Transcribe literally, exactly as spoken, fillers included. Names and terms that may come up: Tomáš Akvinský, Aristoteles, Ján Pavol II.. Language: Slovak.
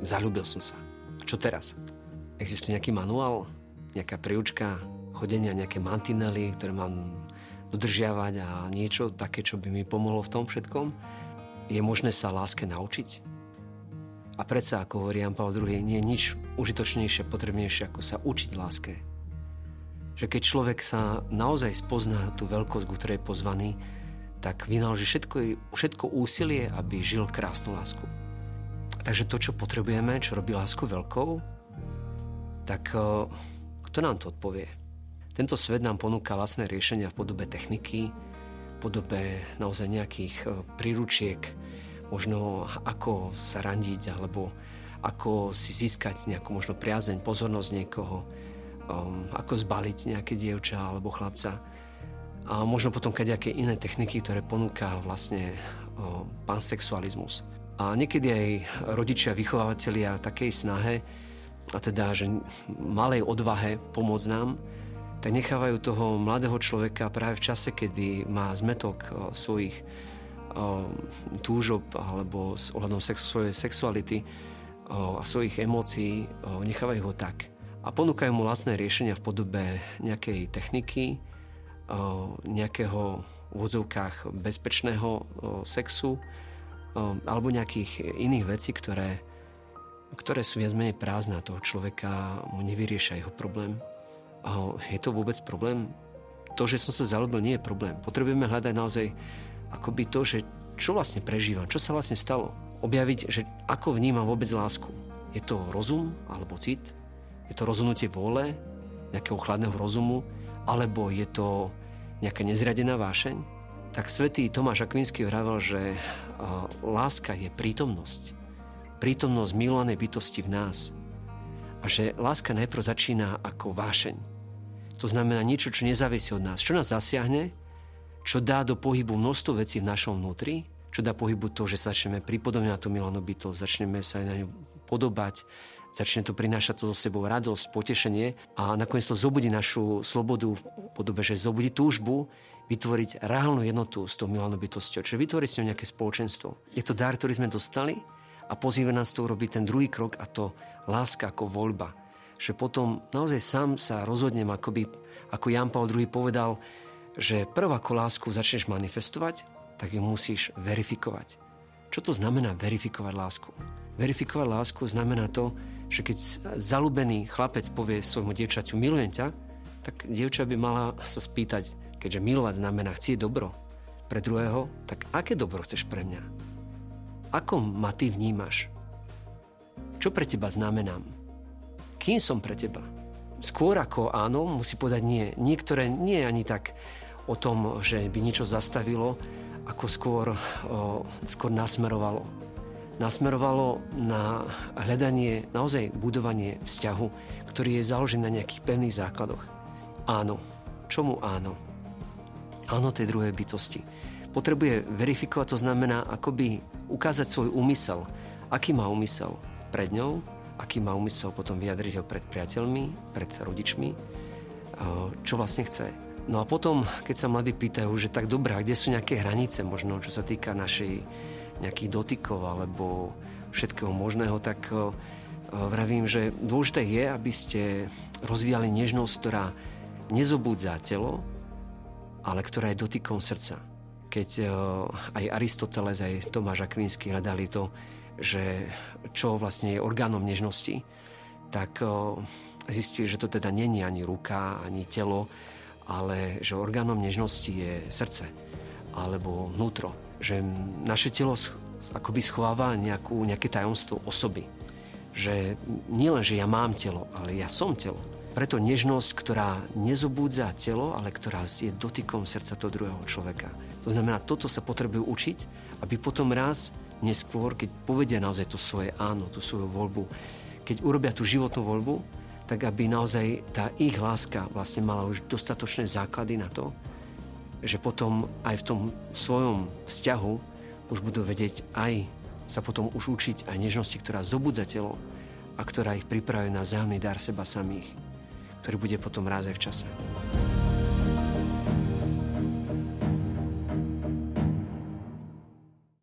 Zalúbil som sa. Čo teraz? Existuje nejaký manuál, nejaká príučka chodenia, nejaké mantinely, ktoré mám dodržiavať a niečo také, čo by mi pomohlo v tom všetkom? Je možné sa láske naučiť? A predsa, ako hovorí Ján Pavol druhý., nie je nič užitočnejšie, potrebnejšie, ako sa učiť láske. Že keď človek sa naozaj spozná tú veľkosť, ku ktorej je pozvaný, tak vynaloží všetko, všetko úsilie, aby žil krásnu lásku. Takže to, čo potrebujeme, čo robí lásku veľkou, tak kto nám to odpovie? Tento svet nám ponúka lacné riešenia v podobe techniky, v podobe naozaj nejakých príručiek, možno ako sa randiť, alebo ako si získať nejakú možno priazeň, pozornosť niekoho, ako zbaliť nejaké dievča alebo chlapca. A možno potom kadejaké iné techniky, ktoré ponúka vlastne pansexualizmus. A niekedy aj rodičia, vychovávatelia takej snahe, a teda, že malej odvahe pomôcť nám, tak nechávajú toho mladého človeka práve v čase, kedy má zmetok svojich túžob alebo s ohľadom svojej sexuality a svojich emócií, nechávajú ho tak. A ponúkajú mu lacné riešenia v podobe nejakej techniky, nejakého v odzovkách bezpečného sexu, alebo nejakých iných vecí, ktoré, ktoré sú viac menej prázdne toho človeka, mu nevyriešia jeho problém. Je to vôbec problém? To, že som sa zaľúbil, nie je problém. Potrebujeme hľadať naozaj akoby to, že čo vlastne prežívam, čo sa vlastne stalo. Objaviť, že ako vnímam vôbec lásku. Je to rozum alebo cit? Je to rozhodnutie vôle, nejakého chladného rozumu? Alebo je to nejaká nezriadená vášeň? Tak svätý Tomáš Akvinský vravel, že láska je prítomnosť. Prítomnosť milovanej bytosti v nás. A že láska najprv začína ako vášeň. To znamená niečo, čo nezávisí od nás. Čo nás zasiahne, čo dá do pohybu množstvo vecí v našom vnútri, čo dá pohybu to, že začneme pripodobňovať tú milovanú bytosť, začneme sa aj na ňu podobať, začne to prinášať to so sebou radosť, potešenie a nakoniec to zobudí našu slobodu v podobe, že zobudí túžbu vytvoriť reálnu jednotu s tou milovanou bytosťou, čiže vytvoriť s ňou nejaké spoločenstvo. Je to dar, ktorý sme dostali a pozýva nás to urobiť ten druhý krok, a to láska ako voľba. Že potom naozaj sám sa rozhodnem, akoby, ako Ján Pavol druhý. Povedal, že prv ako lásku začneš manifestovať, tak ju musíš verifikovať. Čo to znamená verifikovať lásku? Verifikovať lásku znamená to, že keď zalúbený chlapec povie svojmu dievčaťu milujem ťa, tak dievča by mala sa spýtať, keďže milovať znamená chcieť dobro pre druhého, tak aké dobro chceš pre mňa? Ako ma ty vnímaš? Čo pre teba znamenám? Kým som pre teba? Skôr ako áno, musí povedať nie. Niektoré nie je ani tak o tom, že by niečo zastavilo, ako skôr, o, skôr nasmerovalo. Nasmerovalo na hľadanie, naozaj budovanie vzťahu, ktorý je založený na nejakých pevných základoch. Áno. Čomu áno? Áno tej druhej bytosti. Potrebuje verifikovať, to znamená akoby ukázať svoj úmysel. Aký má úmysel pred ňou, aký má úmysel potom vyjadriť ho pred priateľmi, pred rodičmi, čo vlastne chce. No a potom, keď sa mladí pýtajú, že tak dobrá, kde sú nejaké hranice možno, čo sa týka našej nejakých dotykov alebo všetkého možného, tak vravím, že dôležité je, aby ste rozvíjali nežnosť, ktorá nezobúdza telo, ale ktorá je dotykom srdca. Keď aj Aristoteles, aj Tomáš Akvinský hľadali to, že čo vlastne je orgánom nežnosti, tak zistili, že to teda nie je ani ruka, ani telo, ale že orgánom nežnosti je srdce alebo vnútro. Že naše telo akoby schováva nejakú, nejaké tajomstvo osoby. Že nie len, že ja mám telo, ale ja som telo. Preto nežnosť, ktorá nezobúdza telo, ale ktorá je dotykom srdca toho druhého človeka. To znamená, toto sa potrebujú učiť, aby potom raz, neskôr, keď povedia naozaj to svoje áno, tú svoju voľbu, keď urobia tú životnú voľbu, tak aby naozaj tá ich láska vlastne mala už dostatočné základy na to, že potom aj v tom svojom vzťahu už budú vedieť aj sa potom už učiť aj nežnosti, ktorá zobúdza telo a ktorá ich pripravuje na vzájomný dar seba samých, ktorý bude potom rásť aj v čase.